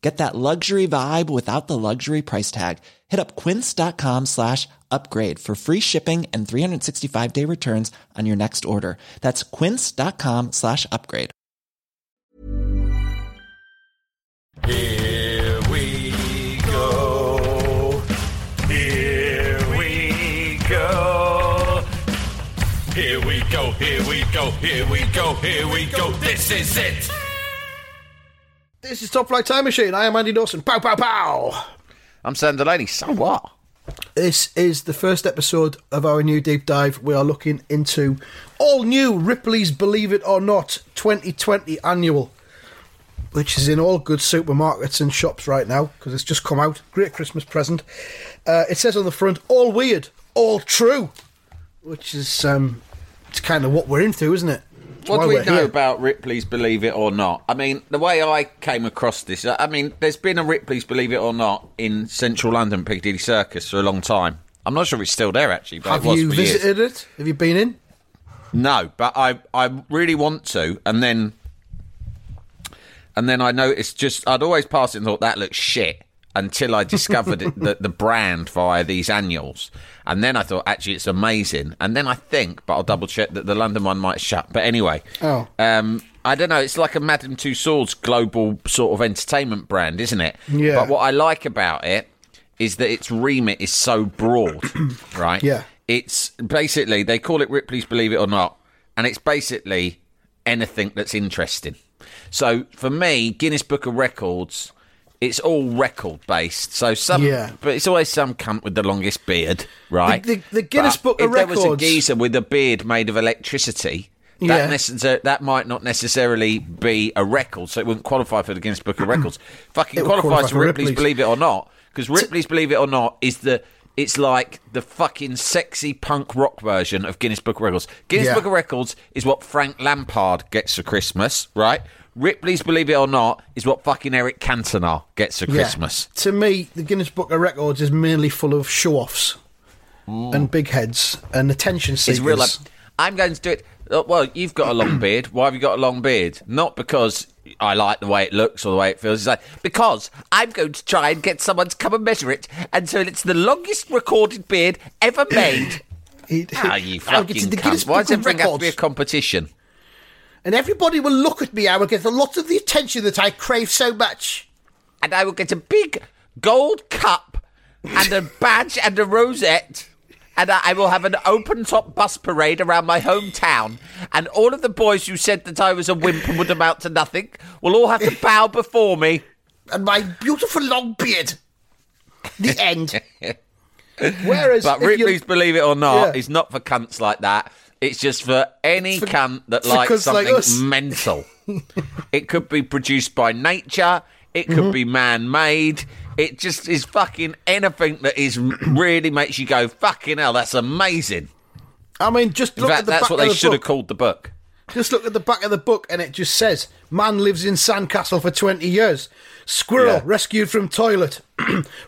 Get that luxury vibe without the luxury price tag. Hit up quince.com/upgrade for free shipping and 365-day returns on your next order. That's quince.com/upgrade. Here we go. Here we go. Here we go, here we go, here we go, here we go. This is it. This is Top Flight Time Machine. I am Andy Dawson. Pow, pow, pow. I'm Sam Delaney. So what? This is the first episode of our new deep dive. We are looking into all new Ripley's Believe It or Not 2020 annual, which is in all good supermarkets and shops right now because it's just come out. Great Christmas present. It says on the front, all weird, all true, which is it's kind of what we're into, isn't it? What do we know about Ripley's Believe It or Not? I mean, the way I came across this, I mean, there's been a Ripley's Believe It or Not in central London, Piccadilly Circus, for a long time. I'm not sure if it's still there, actually. But have it was you for visited years. It? Have you been in? No, but I really want to. And then I noticed just, I'd always pass it and thought, that looks shit, until I discovered it, the brand via these annuals. And then I thought, actually, it's amazing. And then I think, but I'll double-check, that the London one might shut. But anyway, I don't know. It's like a Madame Tussauds global sort of entertainment brand, isn't it? Yeah. But what I like about it is that its remit is so broad, right? Yeah. It's basically, they call it Ripley's Believe It or Not, and it's basically anything that's interesting. So, for me, Guinness Book of Records... It's all record-based, so some, yeah. But it's always some cunt with the longest beard, right? The Guinness Book of Records... If there was a geezer with a beard made of electricity, that might not necessarily be a record, so it wouldn't qualify for the Guinness Book of Records. Fucking qualifies for Ripley's Believe It or Not, because Ripley's Believe It or Not is the... It's like the fucking sexy punk rock version of Guinness Book of Records. Guinness Book of Records is what Frank Lampard gets for Christmas, right? Ripley's Believe It or Not is what fucking Eric Cantona gets for Christmas. To me, the Guinness Book of Records is mainly full of show-offs and big heads and attention seekers. It's real like, I'm going to do it. Well, you've got a long beard. Why have you got a long beard? Not because I like the way it looks or the way it feels. It's like, because I'm going to try and get someone to come and measure it until it's the longest recorded beard ever made. You fucking cunt. Why does everything have to be a competition? And everybody will look at me. I will get a lot of the attention that I crave so much. And I will get a big gold cup and a badge and a rosette. And I will have an open-top bus parade around my hometown. And all of the boys who said that I was a wimp and would amount to nothing will all have to bow before me. And my beautiful long beard. The end. Whereas, but Ripley's Believe It or Not is not for cunts like that. It's just for any cunt that likes something like mental. It could be produced by nature. It could be man-made. It just is fucking anything that is really makes you go, fucking hell, that's amazing. I mean, just look at the back of the book. That's what they should have called the book. Just look at the back of the book and it just says, man lives in sandcastle for 20 years. Squirrel rescued from toilet.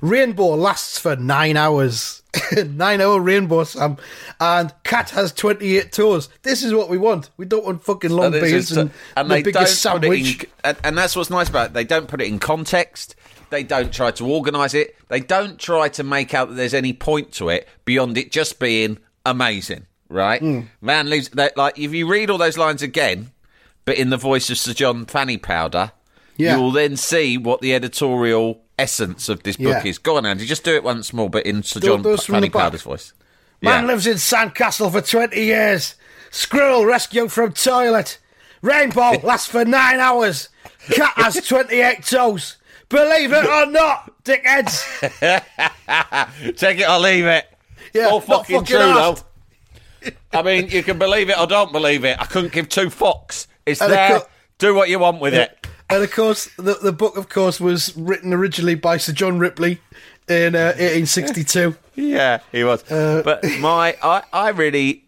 Rainbow lasts for 9 hours. 9 hour rainbow, Sam. And cat has 28 toes. This is what we want. We don't want fucking long beards and the biggest sandwich. And that's what's nice about it. They don't put it in context. They don't try to organise it. They don't try to make out that there's any point to it beyond it just being amazing, right? Man leaves... Like, if you read all those lines again, but in the voice of Sir John Fannypowder, you will then see what the editorial essence of this book is. Go on, Andy, just do it once more, but in Sir John Fannypowder's voice. Man lives in sandcastle for 20 years. Squirrel rescued from toilet. Rainbow lasts for 9 hours. Cat has 28 toes. Believe it or not, dickheads. Take it or leave it. Yeah, all fucking true, though. I mean, you can believe it or don't believe it. I couldn't give two fucks. It's and there. Do what you want with it. And, of course, the book, was written originally by Sir John Ripley in 1862. Yeah, he was. But I really,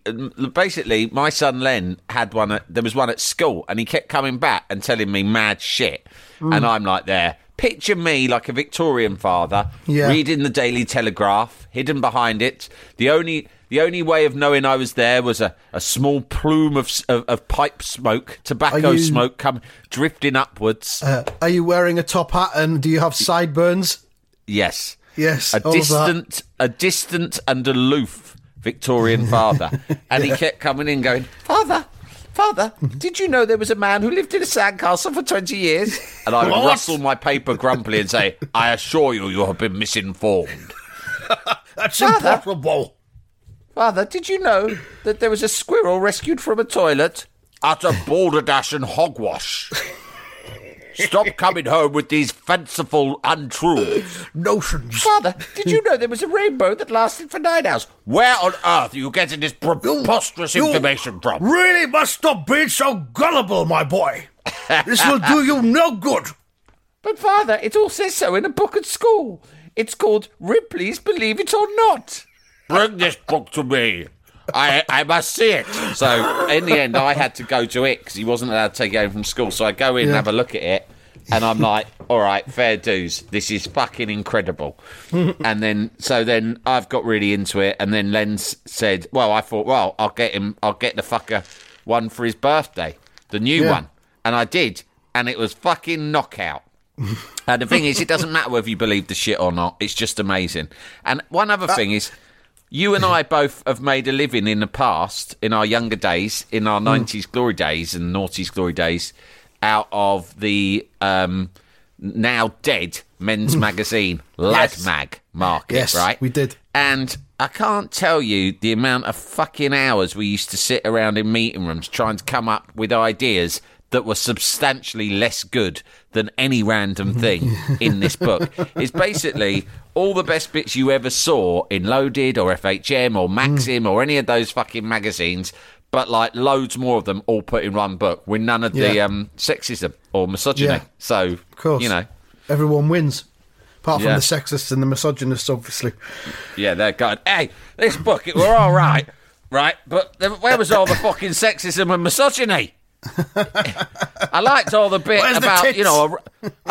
basically, my son Len had one. There was one at school, and he kept coming back and telling me mad shit. Mm. And I'm like, there. Picture me like a Victorian father, reading the Daily Telegraph, hidden behind it. The only way of knowing I was there was a small plume of pipe smoke, tobacco smoke, come drifting upwards. Are you wearing a top hat and do you have sideburns? Yes. Yes. A distant and aloof Victorian father. And he kept coming in going, Father, did you know there was a man who lived in a sandcastle for 20 years? And I would rustle my paper grumpily and say, I assure you, you have been misinformed. That's impossible. Father, did you know that there was a squirrel rescued from a toilet? Utter balderdash and hogwash. Stop coming home with these fanciful, untrue notions. Father, did you know there was a rainbow that lasted for 9 hours? Where on earth are you getting this preposterous information from? Really must stop being so gullible, my boy. This will do you no good. But, Father, it all says so in a book at school. It's called Ripley's Believe It or Not. Bring this book to me. I must see it. So in the end, I had to go to it because he wasn't allowed to take it home from school. So I go in and have a look at it, and I'm like, all right, fair dues. This is fucking incredible. And then I've got really into it. And then Len said, well, I thought, well, I'll get the fucker one for his birthday, the new one. And I did. And it was fucking knockout. And the thing is, it doesn't matter whether you believe the shit or not. It's just amazing. And one other thing is, you and I both have made a living in the past, in our younger days, in our 90s glory days and noughties glory days, out of the now dead men's magazine, Lad Mag market, right? Yes, we did. And I can't tell you the amount of fucking hours we used to sit around in meeting rooms trying to come up with ideas that were substantially less good than any random thing in this book. It's basically all the best bits you ever saw in Loaded or FHM or Maxim or any of those fucking magazines, but like loads more of them all put in one book with none of the sexism or misogyny. Yeah. So, of course, you know, everyone wins. Apart from the sexists and the misogynists, obviously. Yeah, they're going, hey, this book, it were all right, right? But where was all the fucking sexism and misogyny? I liked all the bit I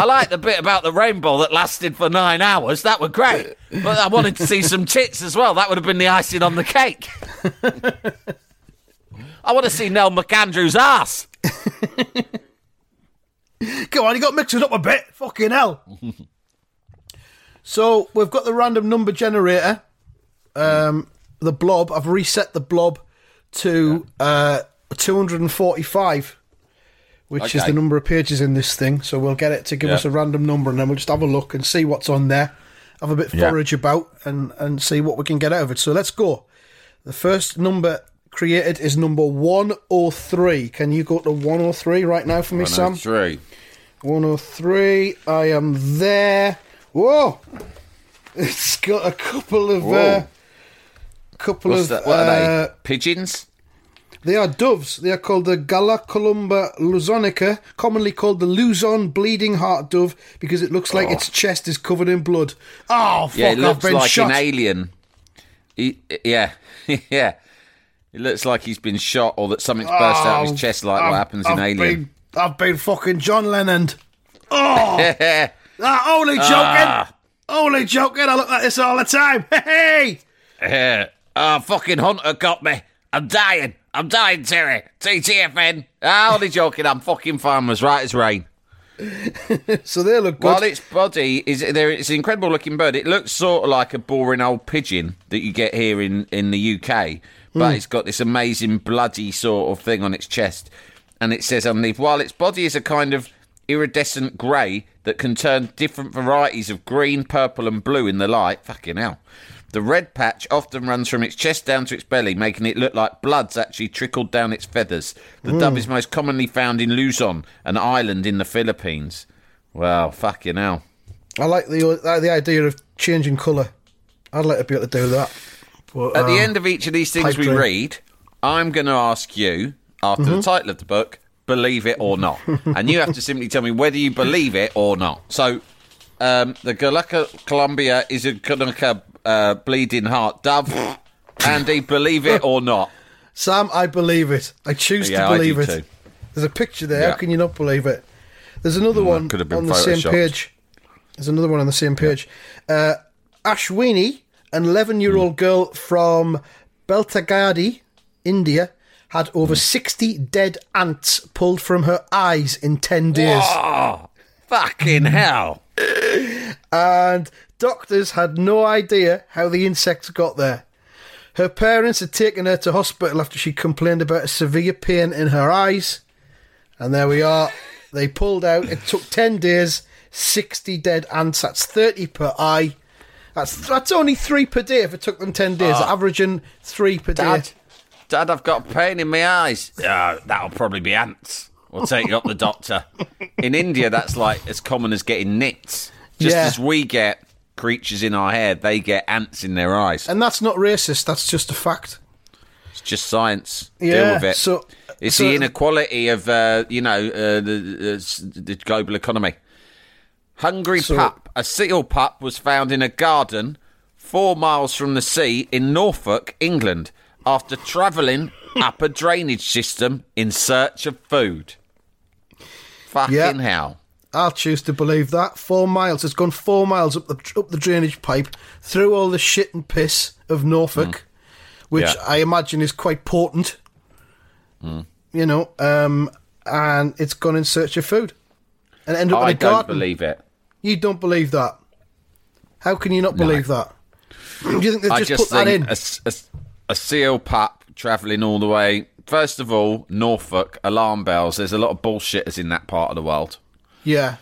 liked the bit about the rainbow that lasted for 9 hours. That were great, but I wanted to see some tits as well. That would have been the icing on the cake. I want to see Nell McAndrew's ass. Come on, you got mixed up a bit. Fucking hell. So we've got the random number generator. The blob. I've reset the blob to 245, which is the number of pages in this thing, so we'll get it to give us a random number, and then we'll just have a look and see what's on there, have a bit of forage about, and see what we can get out of it. So let's go. The first number created is number 103. Can you go to 103 right now for me, Sam? 103. I am there. Whoa! It's got a couple of... What are they? Pigeons? They are doves. They are called the Gala Columba Luzonica, commonly called the Luzon bleeding heart dove, because it looks like its chest is covered in blood. Oh, fuck, it looks like shot. An alien. It looks like he's been shot or that something's burst out of his chest, like what happens in Alien. I've been fucking John Lennon. Oh, only joking. Only joking. I look like this all the time. Hey! Fucking Hunter got me. I'm dying, Terry. TTFN. Only joking. I'm fucking fine. Was right as rain. So they look good. While its body is there, it's an incredible looking bird. It looks sort of like a boring old pigeon that you get here in the UK, but it's got this amazing bloody sort of thing on its chest. And it says underneath, while its body is a kind of iridescent grey that can turn different varieties of green, purple, and blue in the light. Fucking hell. The red patch often runs from its chest down to its belly, making it look like blood's actually trickled down its feathers. The dove is most commonly found in Luzon, an island in the Philippines. Wow, fucking hell. I like the idea of changing colour. I'd like to be able to do that. But, at the end of each of these things we read, I'm going to ask you, after the title of the book, believe it or not. And you have to simply tell me whether you believe it or not. So the Gala Columba Luzonica bleeding heart dove. Andy, believe it or not? Sam, I believe it. I choose to believe it. Too. There's a picture there. Yeah. How can you not believe it? There's another one on the same page. There's another one on the same page. Ashwini, an 11-year-old girl from Beltagadi, India, had over 60 dead ants pulled from her eyes in 10 days. Whoa, fucking hell. And doctors had no idea how the insects got there. Her parents had taken her to hospital after she complained about a severe pain in her eyes. And there we are. They pulled out. It took 10 days, 60 dead ants. That's 30 per eye. That's only 3 per day if it took them 10 days. Averaging 3 per day. Dad, I've got pain in my eyes. That'll probably be ants. We'll take you up the doctor. In India, that's like as common as getting nits. Just as we get creatures in our hair, they get ants in their eyes. And that's not racist. That's just a fact. It's just science. Deal with it. So, it's the inequality of, the global economy. Hungry pup. A seal pup was found in a garden 4 miles from the sea in Norfolk, England, after travelling up a drainage system in search of food. Fucking hell. I'll choose to believe that. 4 miles. It's gone 4 miles up the drainage pipe, through all the shit and piss of Norfolk, which I imagine is quite potent. Mm. You know, and it's gone in search of food. And ended up in a garden. I don't believe it. You don't believe that? How can you not believe that? Do you think they just put that in? A seal pup travelling all the way. First of all, Norfolk, alarm bells. There's a lot of bullshitters in that part of the world. Yeah.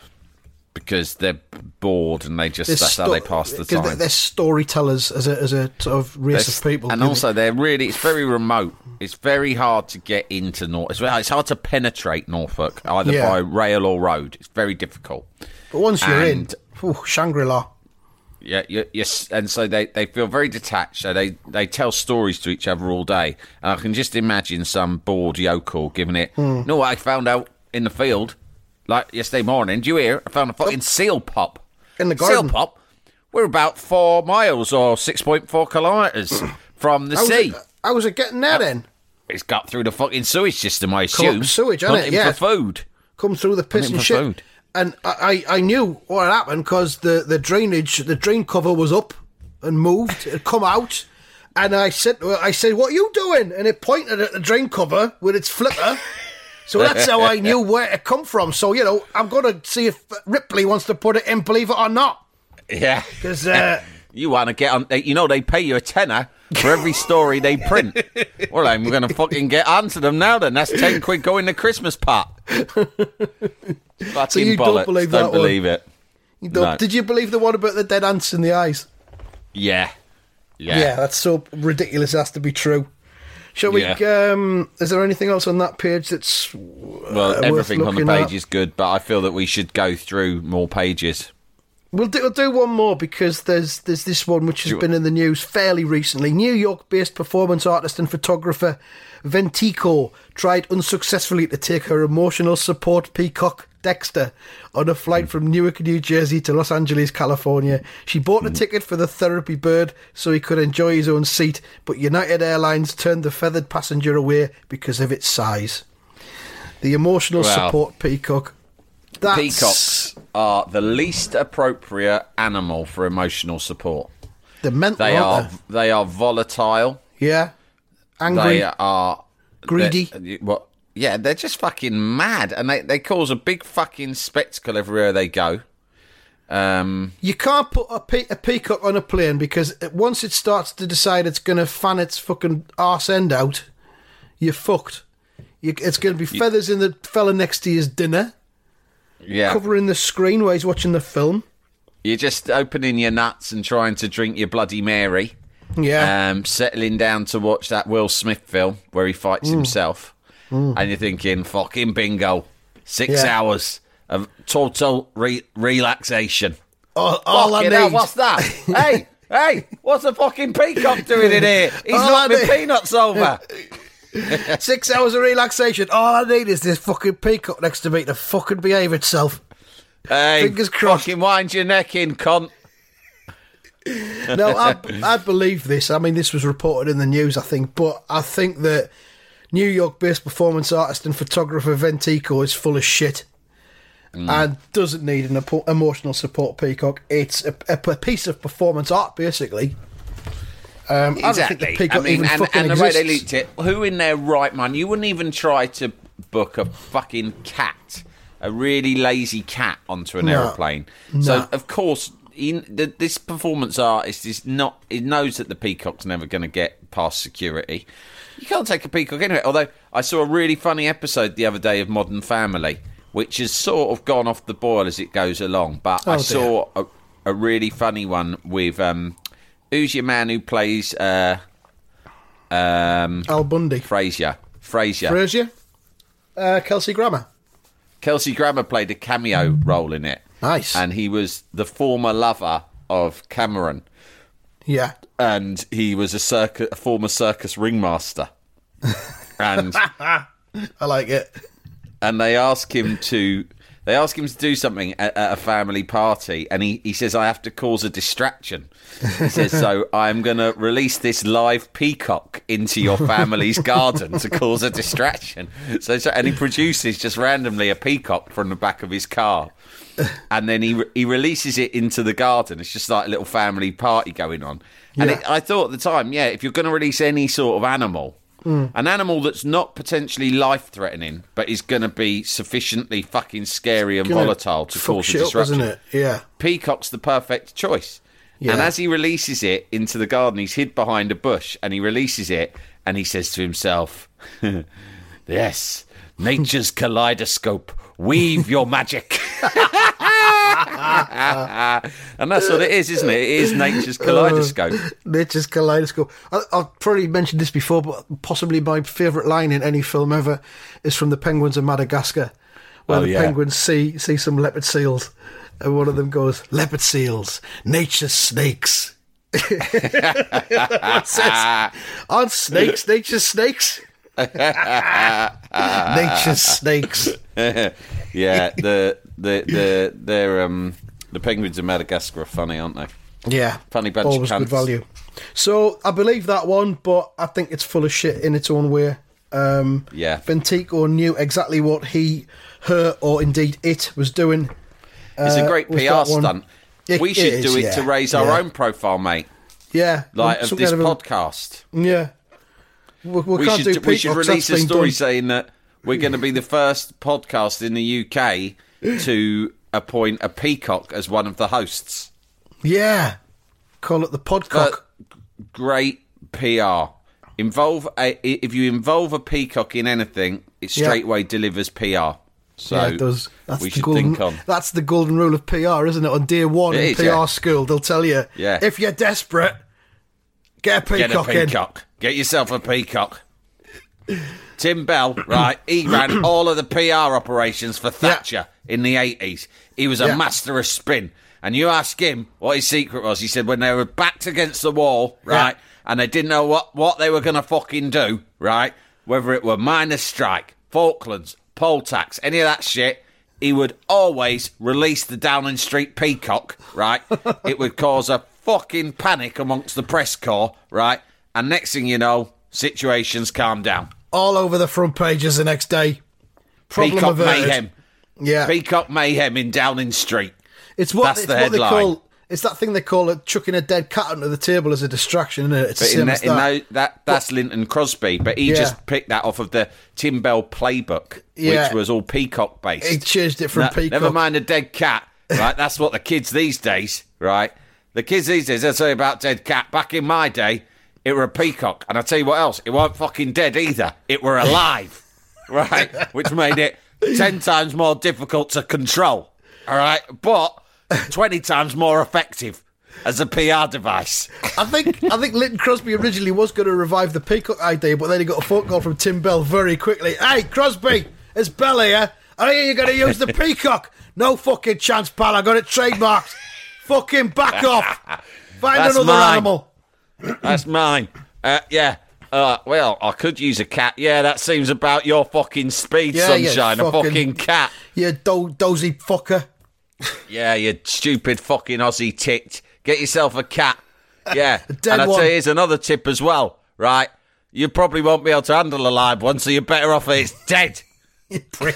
Because they're bored and that's how they pass the time. They're storytellers as a sort of race of people. And also, it's very remote. It's very hard to get into Norfolk. It's hard to penetrate Norfolk, either by rail or road. It's very difficult. But once you're in, Shangri-La. Yeah, yes, and so they feel very detached. So they tell stories to each other all day. And I can just imagine some bored yokel giving it, no, I found out in the field, like yesterday morning, do you hear? I found a fucking seal pup. In the garden? Seal pup? We're about 4 miles or 6.4 kilometres from the sea. How was it getting there then? It's got through the fucking sewage system, I assume. Sewage, hasn't it? Yeah. For food. Come through the piss and shit. Food. And I knew what had happened because the drain cover was up and moved. It had come out. And I said, what are you doing? And it pointed at the drain cover with its flicker. So that's how I knew where it come from. So, you know, I'm going to see if Ripley wants to put it in, believe it or not. Yeah. Because... you want to get on... You know, they pay you £10 for every story they print. Well, I'm going to fucking get onto them now then. That's £10 going to Christmas part. So you don't believe that one? Don't believe it. You don't. No. Did you believe the one about the dead ants in the eyes? Yeah. Yeah, that's so ridiculous. It has to be true. Shall we... is there anything else on that page that's everything on the page is good, but I feel that we should go through more pages. We'll do one more because there's this one which has been in the news fairly recently. New York-based performance artist and photographer Ventico tried unsuccessfully to take her emotional support peacock Dexter on a flight from Newark, New Jersey to Los Angeles, California. She bought a ticket for the therapy bird so he could enjoy his own seat, but United Airlines turned the feathered passenger away because of its size. The emotional support peacock. Peacocks are the least appropriate animal for emotional support. They're mental, they are volatile. Yeah. Angry. They are... Greedy. They're just fucking mad. And they cause a big fucking spectacle everywhere they go. You can't put a peacock on a plane because once it starts to decide it's going to fan its fucking arse end out, you're fucked. It's going to be feathers in the fella next to his dinner... Yeah. Covering the screen while he's watching the film. You're just opening your nuts and trying to drink your Bloody Mary. Yeah. Settling down to watch that Will Smith film where he fights himself. And you're thinking, fucking bingo. 6 hours of total relaxation. All I need. What's that? Hey, what's a fucking peacock doing in here? He's knocking peanuts over. 6 hours of relaxation. All I need is this fucking peacock next to me to fucking behave itself. Hey, fingers crossed. Fucking wind your neck in, cunt. No, I believe this. I mean, this was reported in the news, I think, but I think that New York-based performance artist and photographer Ventico is full of shit and doesn't need an emotional support peacock. It's a piece of performance art, basically. Exactly. I don't think the peacock even fucking exists. And the way they leaked it, who in their right mind? You wouldn't even try to book a fucking cat, a really lazy cat, onto an aeroplane. No. So, of course, this performance artist is not. He knows that the peacock's never going to get past security. You can't take a peacock anyway. Although I saw a really funny episode the other day of Modern Family, which has sort of gone off the boil as it goes along. But I saw a really funny one with who's your man who plays Al Bundy, Frasier, Kelsey Grammer. Kelsey Grammer played a cameo role in it. Nice. And he was the former lover of Cameron. Yeah. And he was a former circus ringmaster. And I like it. And they ask him to do something at a family party, and he says, I have to cause a distraction. He says, so I'm going to release this live peacock into your family's garden to cause a distraction. So, and he produces just randomly a peacock from the back of his car. And then he releases it into the garden. It's just like a little family party going on. And I thought at the time, if you're going to release any sort of animal, an animal that's not potentially life-threatening, but is going to be sufficiently fucking scary and volatile to cause a disruption, isn't it? Yeah. Peacock's the perfect choice. Yeah. And as he releases it into the garden, he's hid behind a bush, and he releases it, and he says to himself, yes, nature's kaleidoscope, weave your magic. And that's what it is, isn't it? It is nature's kaleidoscope. Nature's kaleidoscope. I've probably mentioned this before, but possibly my favourite line in any film ever is from The Penguins of Madagascar, where penguins see some leopard seals, and one of them goes, leopard seals, nature's snakes. Says, aren't snakes nature's snakes? Nature's snakes. Yeah, the penguins of Madagascar are funny, aren't they? Yeah, funny bunch of cunts. Always good value. So I believe that one, but I think it's full of shit in its own way. Ventico knew exactly what he, her, or indeed it was doing. It's a great PR stunt. We should do it to raise our own profile, mate. Yeah, like of this podcast. Yeah. We should release a story saying that we're going to be the first podcast in the UK to appoint a peacock as one of the hosts. Yeah. Call it the Podcock. Great PR. If you involve a peacock in anything, it straightway delivers PR. So it does. That's the golden rule of PR, isn't it? On day one in PR school, they'll tell you, if you're desperate, get a peacock in. Get yourself a peacock. Tim Bell, right, he ran all of the PR operations for Thatcher in the 80s. He was a master of spin. And you ask him what his secret was. He said when they were backed against the wall, right, and they didn't know what they were going to fucking do, right, whether it were miners' strike, Falklands, poll tax, any of that shit, he would always release the Downing Street peacock, right? It would cause a fucking panic amongst the press corps, right? And next thing you know, situations calm down. All over the front pages the next day. Peacock mayhem. Yeah. Peacock mayhem in Downing Street. It's that thing they call it, chucking a dead cat under the table as a distraction, isn't it? It's the same as that. That's Lynton Crosby, but he just picked that off of the Tim Bell playbook, which was all peacock based. He changed it from peacock. Never mind a dead cat, right? That's what the kids these days, right? The kids these days, they'll tell you about dead cat. Back in my day, it were a peacock. And I'll tell you what else, it weren't fucking dead either. It were alive, right? Which made it 10 times more difficult to control, all right? But 20 times more effective as a PR device. I think Lynton Crosby originally was going to revive the peacock idea, but then he got a phone call from Tim Bell very quickly. Hey, Crosby, it's Bell here. I hear you're going to use the peacock. No fucking chance, pal. I got it trademarked. Fucking back off. Find another animal. That's mine. Well, I could use a cat. Yeah, that seems about your fucking speed, sunshine. A fucking cat. You dozy fucker. Yeah, you stupid fucking Aussie tit. Get yourself a cat. Yeah. And I'll tell you, here's another tip as well, right? You probably won't be able to handle a live one, so you're better off it's dead. You prick.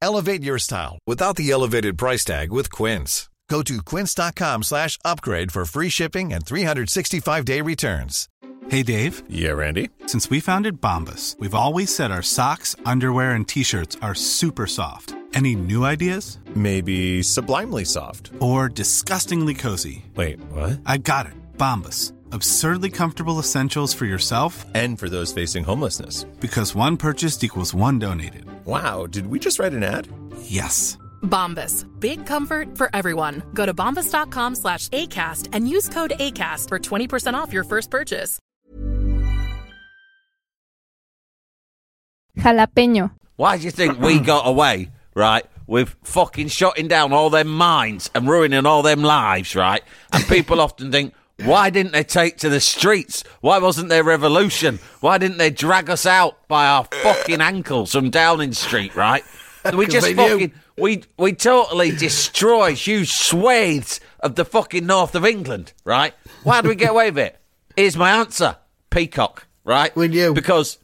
Elevate your style without the elevated price tag with Quince. Go to quince.com/upgrade for free shipping and 365-day returns. Hey, Dave. Yeah, Randy. Since we founded Bombas, we've always said our socks, underwear, and T-shirts are super soft. Any new ideas? Maybe sublimely soft. Or disgustingly cozy. Wait, what? I got it. Bombas. Absurdly comfortable essentials for yourself. And for those facing homelessness. Because one purchased equals one donated. Wow, did we just write an ad? Yes. Bombas. Big comfort for everyone. Go to bombas.com/ACAST and use code ACAST for 20% off your first purchase. Jalapeño. Why do you think we got away, right, with fucking shutting down all them mines and ruining all them lives, right? And people often think, why didn't they take to the streets? Why wasn't there revolution? Why didn't they drag us out by our fucking ankles from Downing Street, right? We just fucking... We totally destroy huge swathes of the fucking north of England, right? Why do we get away with it? Here's my answer. Peacock, right? We knew. Because...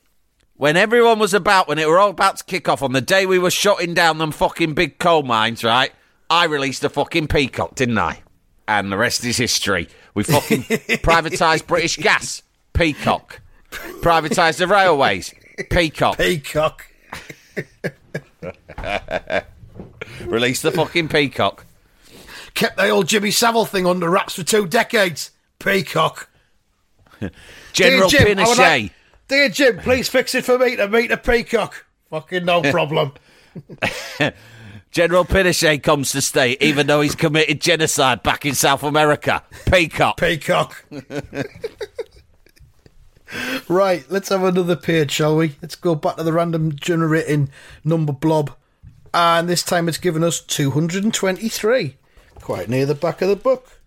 when everyone was about, when it were all about to kick off, on the day we were shutting down them fucking big coal mines, right, I released a fucking peacock, didn't I? And the rest is history. We fucking privatised British Gas. Peacock. Privatised the railways. Peacock. Peacock. Released the fucking peacock. Kept the old Jimmy Savile thing under wraps for 2 decades. Peacock. General Pinochet. Dear Jim, please fix it for me to meet a peacock. Fucking no problem. General Pinochet comes to stay, even though he's committed genocide back in South America. Peacock. Peacock. Right, let's have another page, shall we? Let's go back to the random generating number blob. And this time it's given us 223. Quite near the back of the book.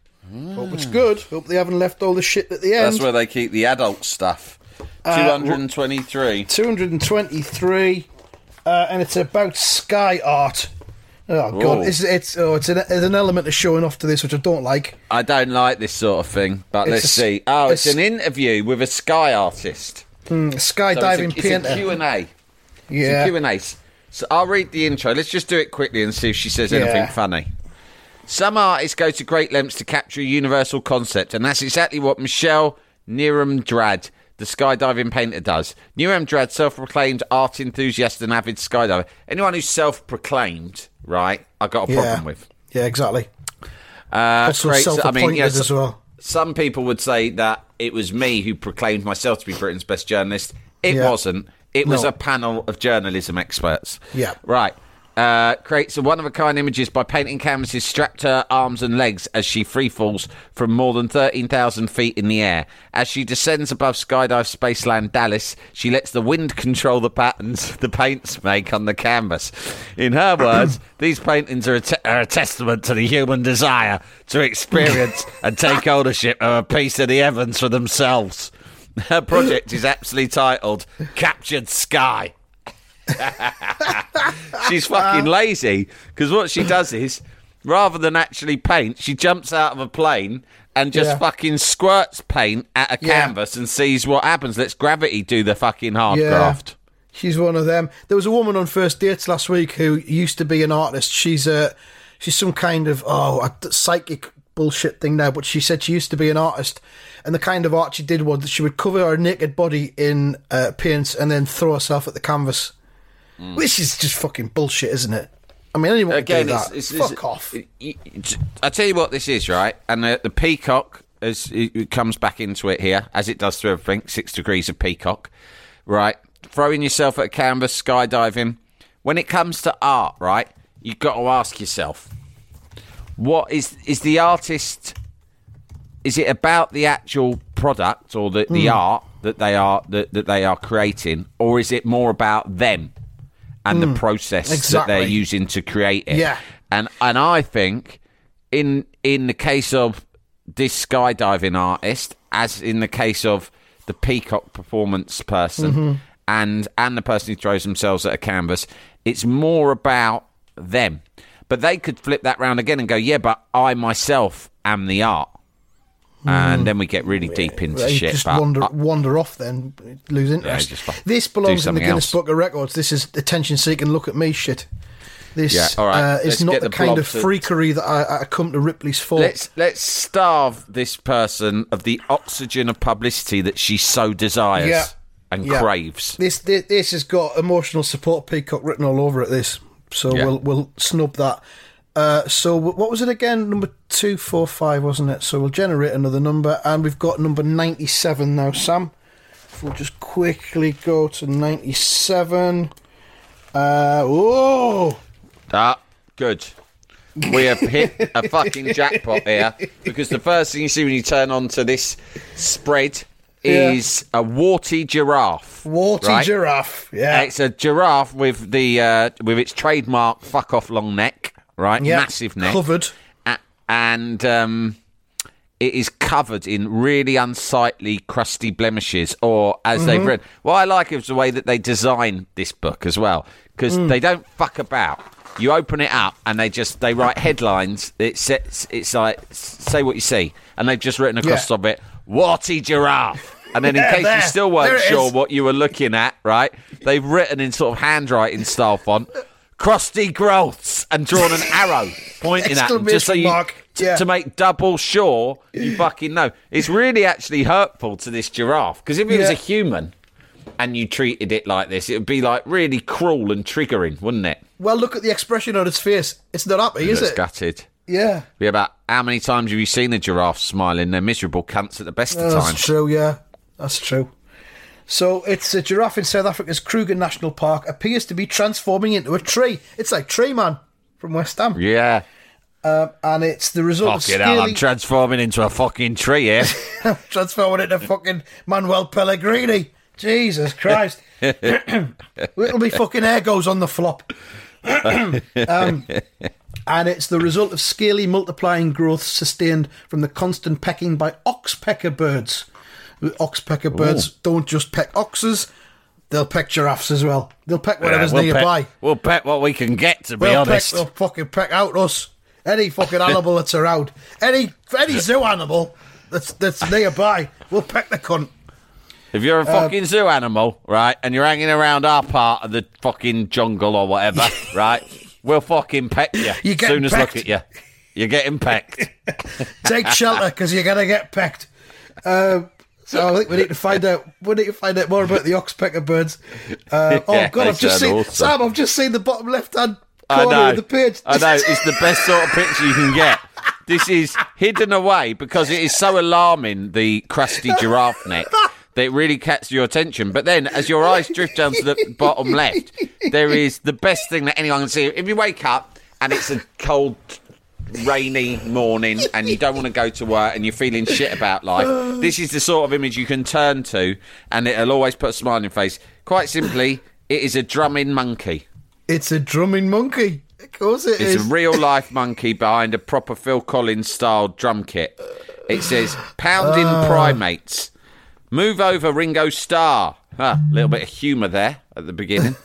Hope it's good. Hope they haven't left all the shit at the end. That's where they keep the adult stuff. 223, and it's about sky art. Oh God, it's an element of showing off to this which I don't like. I don't like this sort of thing. But let's see. Oh, it's an interview with a sky artist, skydiving painter. It's a Q&A. Yeah, Q&A. So I'll read the intro. Let's just do it quickly and see if she says anything funny. Some artists go to great lengths to capture a universal concept, and that's exactly what Michel Niram-Drad, the skydiving painter, does. Niram-Drad, self-proclaimed art enthusiast and avid skydiver. Anyone who's self-proclaimed, right, I got a problem with. Yeah, exactly. Also self-appointed as well. Some people would say that it was me who proclaimed myself to be Britain's best journalist. It wasn't. It was a panel of journalism experts. Yeah. Right. Creates one-of-a-kind images by painting canvases strapped to her arms and legs as she freefalls from more than 13,000 feet in the air. As she descends above Skydive Spaceland Dallas, she lets the wind control the patterns the paints make on the canvas. In her words, these paintings are a testament to the human desire to experience and take ownership of a piece of the heavens for themselves. Her project is aptly titled Captured Sky. She's fucking lazy, because what she does is, rather than actually paint, she jumps out of a plane and just fucking squirts paint at a canvas and sees what happens. Let's gravity do the fucking hard graft. She's one of them. There was a woman on First Dates last week who used to be an artist. She's some kind of a psychic bullshit thing now, but she said she used to be an artist, and the kind of art she did was that she would cover her naked body in paints and then throw herself at the canvas. Which is just fucking bullshit, isn't it? I mean, anyone can do that. Fuck off. I tell you what this is, right? And the peacock, as it comes back into it here, as it does through everything, 6 degrees of peacock, right? Throwing yourself at a canvas, skydiving. When it comes to art, right, you've got to ask yourself, What is the artist? Is it about the actual product or the art that they are creating, or is it more about them and the process that they're using to create it? Yeah. And I think in the case of this skydiving artist, as in the case of the peacock performance person and the person who throws themselves at a canvas, it's more about them. But they could flip that round again and go, yeah, but I myself am the art. And then we get really deep into shit. Just wander off then, lose interest. Yeah, this belongs in the Guinness Book of Records. This is attention-seeking, look-at-me shit. This is not the kind of freakery that I come to Ripley's for. Let's starve this person of the oxygen of publicity that she so desires and craves. This has got emotional support peacock written all over it, this. So we'll snub that. So what was it again? Number 245, wasn't it? So we'll generate another number, and we've got number 97 now, Sam. If we'll just quickly go to 97. Whoa! Ah, good. We have hit a fucking jackpot here, because the first thing you see when you turn on to this spread is a warty giraffe. Giraffe, yeah. It's a giraffe with the with its trademark fuck off long neck. Right, massive neck. Covered. And it is covered in really unsightly, crusty blemishes, or as they've read. What I like is the way that they design this book as well, because they don't fuck about. You open it up and they write headlines. It's like, say what you see. And they've just written across of it, warty giraffe. And then in case you still weren't sure what you were looking at, right, they've written in sort of handwriting style font, crusty growths, and drawn an arrow pointing at them just so you, to make double sure you fucking know. It's really actually hurtful to this giraffe, because if it was a human and you treated it like this, it would be like really cruel and triggering, wouldn't it? Well, look at the expression on its face. It's not happy, is it? It's gutted. Yeah. Be about how many times have you seen a giraffe smiling? They're miserable cunts at the best of times. That's true, yeah. That's true. So it's a giraffe in South Africa's Kruger National Park appears to be transforming into a tree. It's like Tree Man from West Ham. Yeah. And it's the result of scaly... I'm transforming into a fucking tree here. I'm transforming into fucking Manuel Pellegrini. Jesus Christ. It'll be fucking hair goes on the flop. And it's the result of scaly multiplying growth sustained from the constant pecking by oxpecker birds. Oxpecker birds don't just peck oxes, they'll peck giraffes as well. They'll peck whatever's nearby. We'll peck what we can get, to be honest. They'll fucking peck out us. Any fucking animal that's around. Any zoo animal that's nearby, we'll peck the cunt. If you're a fucking zoo animal, right, and you're hanging around our part of the fucking jungle or whatever, right, we'll fucking peck you. As soon as look at you. You're getting pecked. Take shelter, because you're going to get pecked. So I think we need to find out more about the oxpecker birds. Oh God, Sam, I've just seen the bottom left hand corner of the page. I know, it's the best sort of picture you can get. This is hidden away because it is so alarming, the crusty giraffe neck, that it really catches your attention. But then as your eyes drift down to the bottom left, there is the best thing that anyone can see. If you wake up and it's a cold, rainy morning and you don't want to go to work and you're feeling shit about life, this is the sort of image you can turn to and it'll always put a smile on your face. Quite simply, it is a drumming monkey. It's a drumming monkey. Of course it is. It's a real life monkey behind a proper Phil Collins style drum kit. It says, pounding primates. Move over, Ringo Starr. A little bit of humour there at the beginning.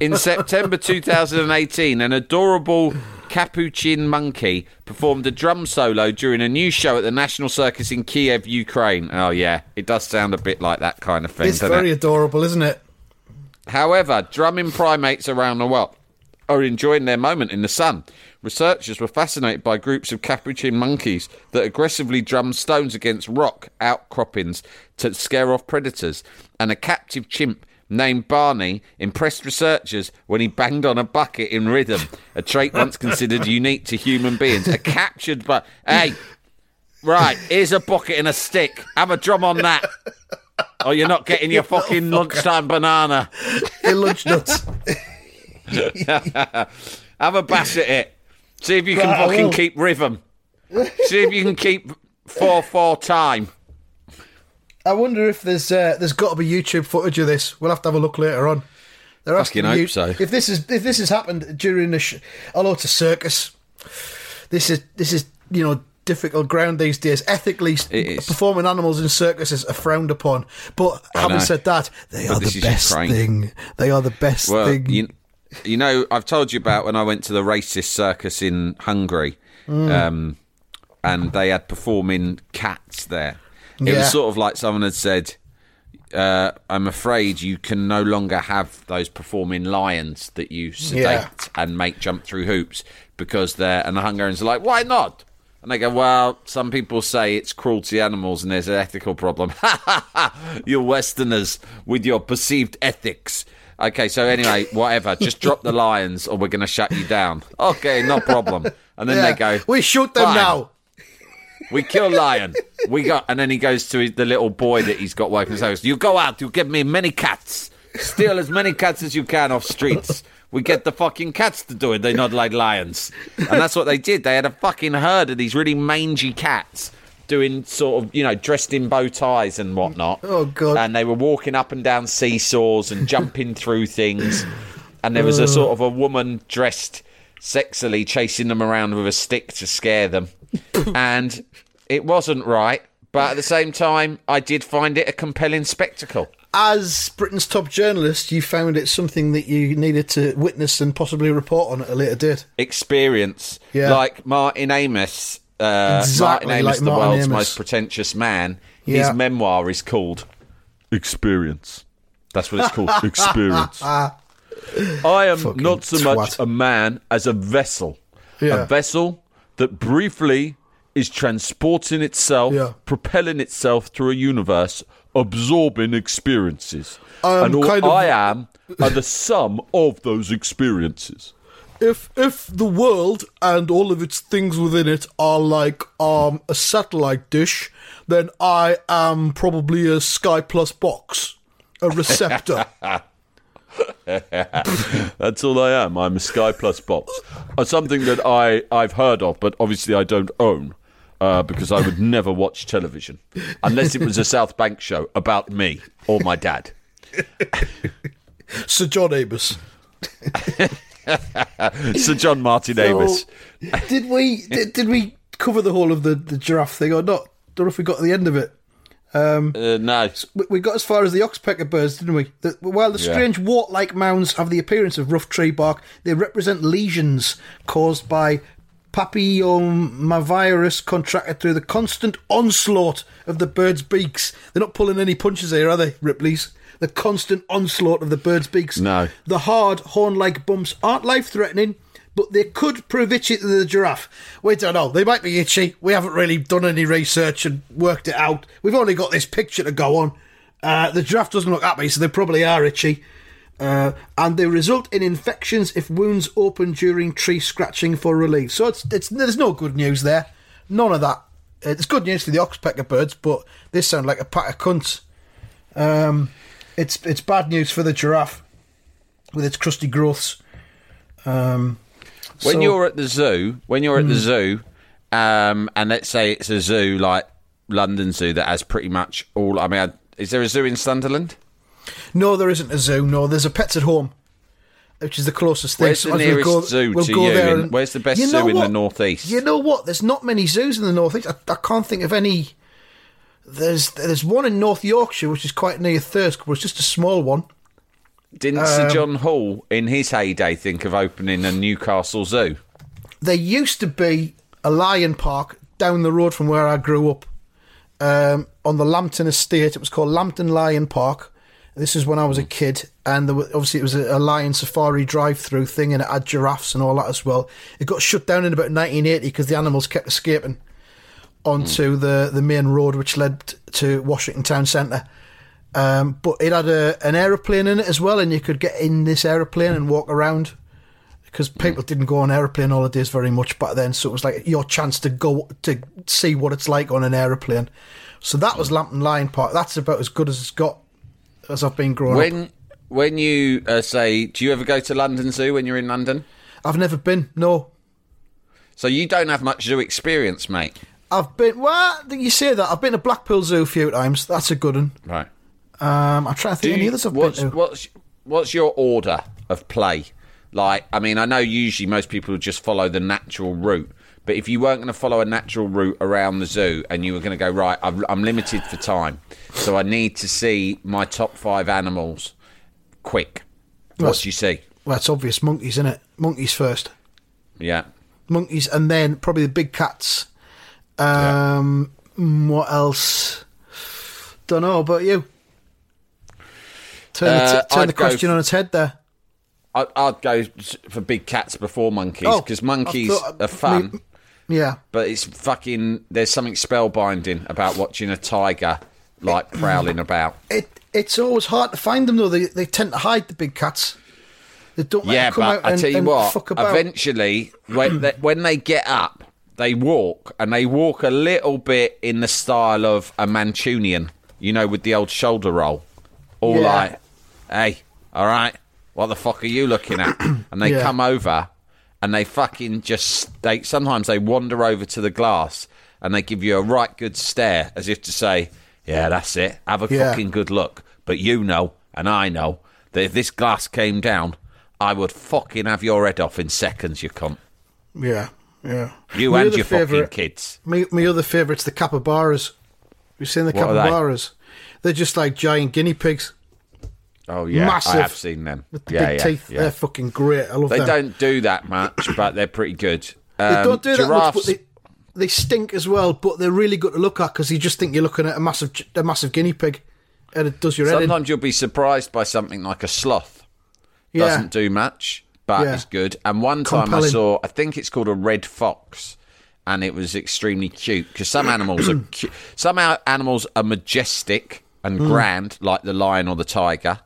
In September 2018, an adorable capuchin monkey performed a drum solo during a new show at the National Circus in Kiev, Ukraine. Oh, yeah, it does sound a bit like that kind of thing. It's very adorable, isn't it? However, drumming primates around the world are enjoying their moment in the sun. Researchers were fascinated by groups of capuchin monkeys that aggressively drum stones against rock outcroppings to scare off predators, and a captive chimp named Barney impressed researchers when he banged on a bucket in rhythm, a trait once considered unique to human beings. A captured but hey, right, here's a bucket and a stick. Have a drum on that. Or you're not getting your fucking lunchtime banana. Your lunch nuts. Have a bash at it. See if you can fucking keep rhythm. See if you can keep 4/4 time. I wonder if there's got to be YouTube footage of this. We'll have to have a look later on. They're asking you so. If this has happened during although it's a circus, this is difficult ground these days. Ethically, performing animals in circuses are frowned upon. But having said that, they are the best thing. I've told you about when I went to the racist circus in Hungary, and they had performing cats there. It was sort of like someone had said, I'm afraid you can no longer have those performing lions that you sedate and make jump through hoops because they're... And the Hungarians are like, why not? And they go, well, some people say it's cruelty to animals and there's an ethical problem. Ha, ha, ha! You Westerners with your perceived ethics. Okay, so anyway, whatever. Just drop the lions or we're going to shut you down. Okay, no problem. And then they go... We shoot them now. We kill lion. And then he goes to the little boy that he's got working his house. You go out, you get me many cats. Steal as many cats as you can off streets. We get the fucking cats to do it. They're not like lions. And that's what they did. They had a fucking herd of these really mangy cats doing sort of, dressed in bow ties and whatnot. Oh, God. And they were walking up and down seesaws and jumping through things. And there was a sort of a woman dressed sexily chasing them around with a stick to scare them. And it wasn't right, but at the same time, I did find it a compelling spectacle. As Britain's top journalist, you found it something that you needed to witness and possibly report on at a later date. Experience. Yeah. Like Martin Amis, most pretentious man, his memoir is called Experience. That's what it's called, Experience. I am fucking not so much a man as a vessel. Yeah. A vessel that briefly is transporting itself, propelling itself through a universe, absorbing experiences. I am are the sum of those experiences. If the world and all of its things within it are like a satellite dish, then I am probably a Sky Plus box, a receptor. That's all I am. I'm a Sky Plus box. Something that I've heard of, but obviously I don't own, because I would never watch television unless it was a South Bank show about me or my dad. Sir John Amis. Sir John Martin Amis. Did we cover the whole of the giraffe thing or not? Don't know if we got to the end of it. No. We got as far as the oxpecker birds, didn't we? While the strange wart-like mounds have the appearance of rough tree bark, they represent lesions caused by papillomavirus contracted through the constant onslaught of the bird's beaks. They're not pulling any punches here, are they, Ripley's? The constant onslaught of the bird's beaks. No. The hard, horn-like bumps aren't life-threatening, but they could prove itchy to the giraffe. We don't know. They might be itchy. We haven't really done any research and worked it out. We've only got this picture to go on. The giraffe doesn't look happy, so they probably are itchy. And they result in infections if wounds open during tree scratching for relief. So there's no good news there. None of that. It's good news for the oxpecker birds, but they sound like a pack of cunts. It's bad news for the giraffe with its crusty growths. When you're at the zoo, and let's say it's a zoo like London Zoo that has pretty much all... I mean, is there a zoo in Sunderland? No, there isn't a zoo, no. There's a Pets at Home, which is the closest thing. Where's the nearest zoo to you? Where's the best zoo in the North East? You know what? There's not many zoos in the North East. I can't think of any... There's one in North Yorkshire, which is quite near Thirsk, but it's just a small one. Didn't Sir John Hall, in his heyday, think of opening a Newcastle Zoo? There used to be a lion park down the road from where I grew up, on the Lambton estate. It was called Lambton Lion Park. This is when I was a kid, and there were, obviously it was a lion safari drive-through thing, and it had giraffes and all that as well. It got shut down in about 1980 because the animals kept escaping onto the main road, which led to Washington Town Centre. But it had an aeroplane in it as well, and you could get in this aeroplane and walk around because people didn't go on aeroplane holidays very much back then, so it was like your chance to go to see what it's like on an aeroplane. So that was Lambton Lion Park. That's about as good as it's got as I've been growing up. When you do you ever go to London Zoo when you're in London? I've never been, no. So you don't have much zoo experience, mate. I've been... Well, you say that. I've been to Blackpool Zoo a few times. That's a good one. Right. I'm trying to think any others I've been to. What's your order of play? Like, I mean, I know usually most people just follow the natural route. But if you weren't going to follow a natural route around the zoo and you were going to go, right, I'm limited for time, so I need to see my top 5 animals quick. What do you see? Well, it's obvious. Monkeys, isn't it? Monkeys first. Yeah. Monkeys, and then probably the big cats. What else? Don't know about you. Turn the question on its head there. I'd go for big cats before monkeys, because monkeys are fun. Yeah. But it's fucking... There's something spellbinding about watching a tiger, like, prowling about. It's always hard to find them, though. They tend to hide, the big cats. They don't let them come out and, fuck about. Eventually, when they get up, they walk, and they walk a little bit in the style of a Mancunian, you know, with the old shoulder roll. Like, hey, all right. What the fuck are you looking at? And they come over and they fucking just... Sometimes they wander over to the glass and they give you a right good stare as if to say, yeah, that's it. Have a fucking good look. But you know, and I know, that if this glass came down, I would fucking have your head off in seconds, you cunt. Yeah, yeah. You and your fucking kids. My other favourite's the capybaras. Have you seen the capybaras? They're just like giant guinea pigs. Oh, yeah, massive. I have seen them. With the big teeth, they're fucking great. I love them. They don't do that much, but they're pretty good. They don't do giraffes... that much, but they stink as well, but they're really good to look at because you just think you're looking at a massive guinea pig and it does your head in. Sometimes you'll be surprised by something like a sloth. Doesn't do much, but it's good. And one time I saw, I think it's called a red fox, and it was extremely cute because some animals are cute. Some animals are majestic and grand, like the lion or the tiger.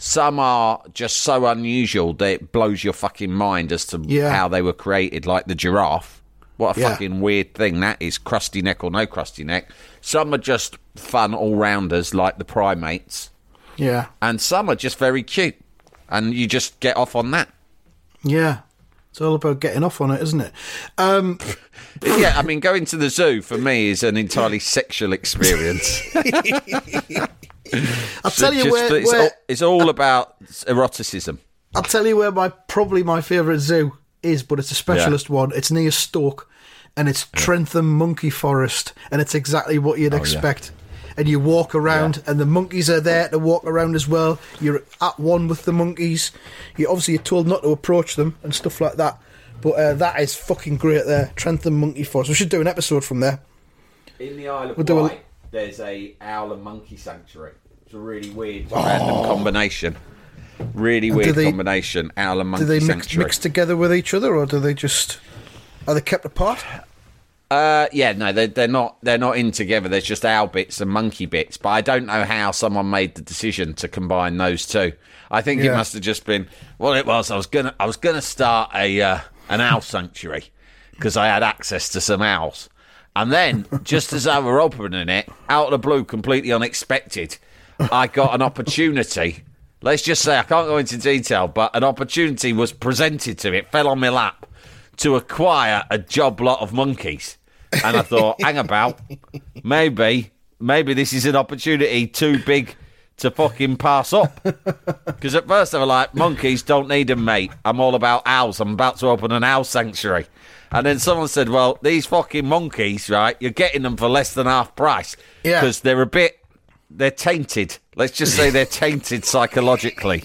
Some are just so unusual that it blows your fucking mind as to how they were created, like the giraffe. What a fucking weird thing that is, crusty neck or no crusty neck. Some are just fun all-rounders, like the primates. Yeah. And some are just very cute, and you just get off on that. Yeah. It's all about getting off on it, isn't it? I mean, going to the zoo, for me, is an entirely sexual experience. I'll tell you it's all about eroticism. I'll tell you where my favourite zoo is, but it's a specialist one. It's near Stoke, and it's Trentham Monkey Forest, and it's exactly what you'd expect. Yeah. And you walk around, and the monkeys are there to walk around as well. You're at one with the monkeys. You're told not to approach them and stuff like that. But that is fucking great there, Trentham Monkey Forest. We should do an episode from there. In the Isle of Wight, there's a owl and monkey sanctuary. It's a really weird random combination. Really weird combination, owl and monkey sanctuary. Do they mix together with each other, or do they just... Are they kept apart? They're not in together. There's just owl bits and monkey bits. But I don't know how someone made the decision to combine those two. I think it must have just been... Well, it was. I was gonna start an owl sanctuary because I had access to some owls. And then, just as I were opening it, out of the blue, completely unexpected, I got an opportunity. Let's just say, I can't go into detail, but an opportunity was presented to me. It fell on my lap to acquire a job lot of monkeys. And I thought, hang about, maybe this is an opportunity too big to fucking pass up. Because at first I was like, monkeys, don't need them, mate. I'm all about owls. I'm about to open an owl sanctuary. And then someone said, well, these fucking monkeys, right, you're getting them for less than half price because they're tainted. Let's just say they're tainted psychologically,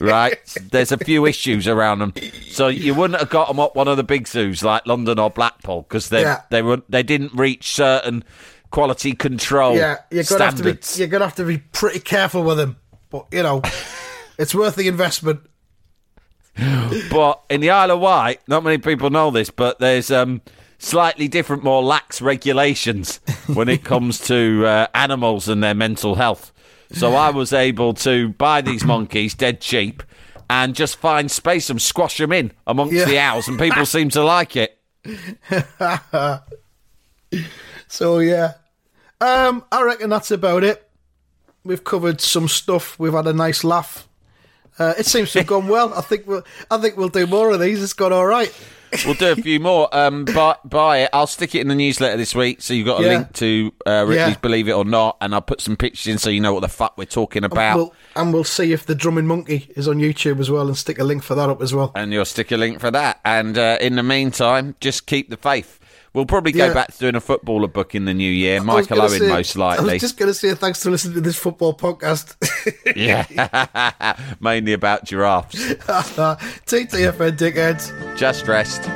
right? There's a few issues around them. So you wouldn't have got them at one of the big zoos like London or Blackpool because they didn't reach certain quality control standards. You're going to have to be pretty careful with them. But, you know, it's worth the investment. But in the Isle of Wight, not many people know this, but there's slightly different, more lax regulations when it comes to animals and their mental health. So I was able to buy these monkeys dead cheap and just find space and squash them in amongst the owls, and people seem to like it. So, yeah. I reckon that's about it. We've covered some stuff. We've had a nice laugh. It seems to have gone well. I think we'll do more of these. It's gone all right. We'll do a few more. But buy it. I'll stick it in the newsletter this week, so you've got a link to Ripley's Believe It or Not, and I'll put some pictures in so you know what the fuck we're talking about. And we'll see if the drumming monkey is on YouTube as well, and stick a link for that up as well. And you'll stick a link for that. And in the meantime, just keep the faith. We'll probably go back to doing a footballer book in the new year. Michael Owen, most likely. I was just going to say thanks for listening to this football podcast. Mainly about giraffes. TTFN dickheads. Just rest.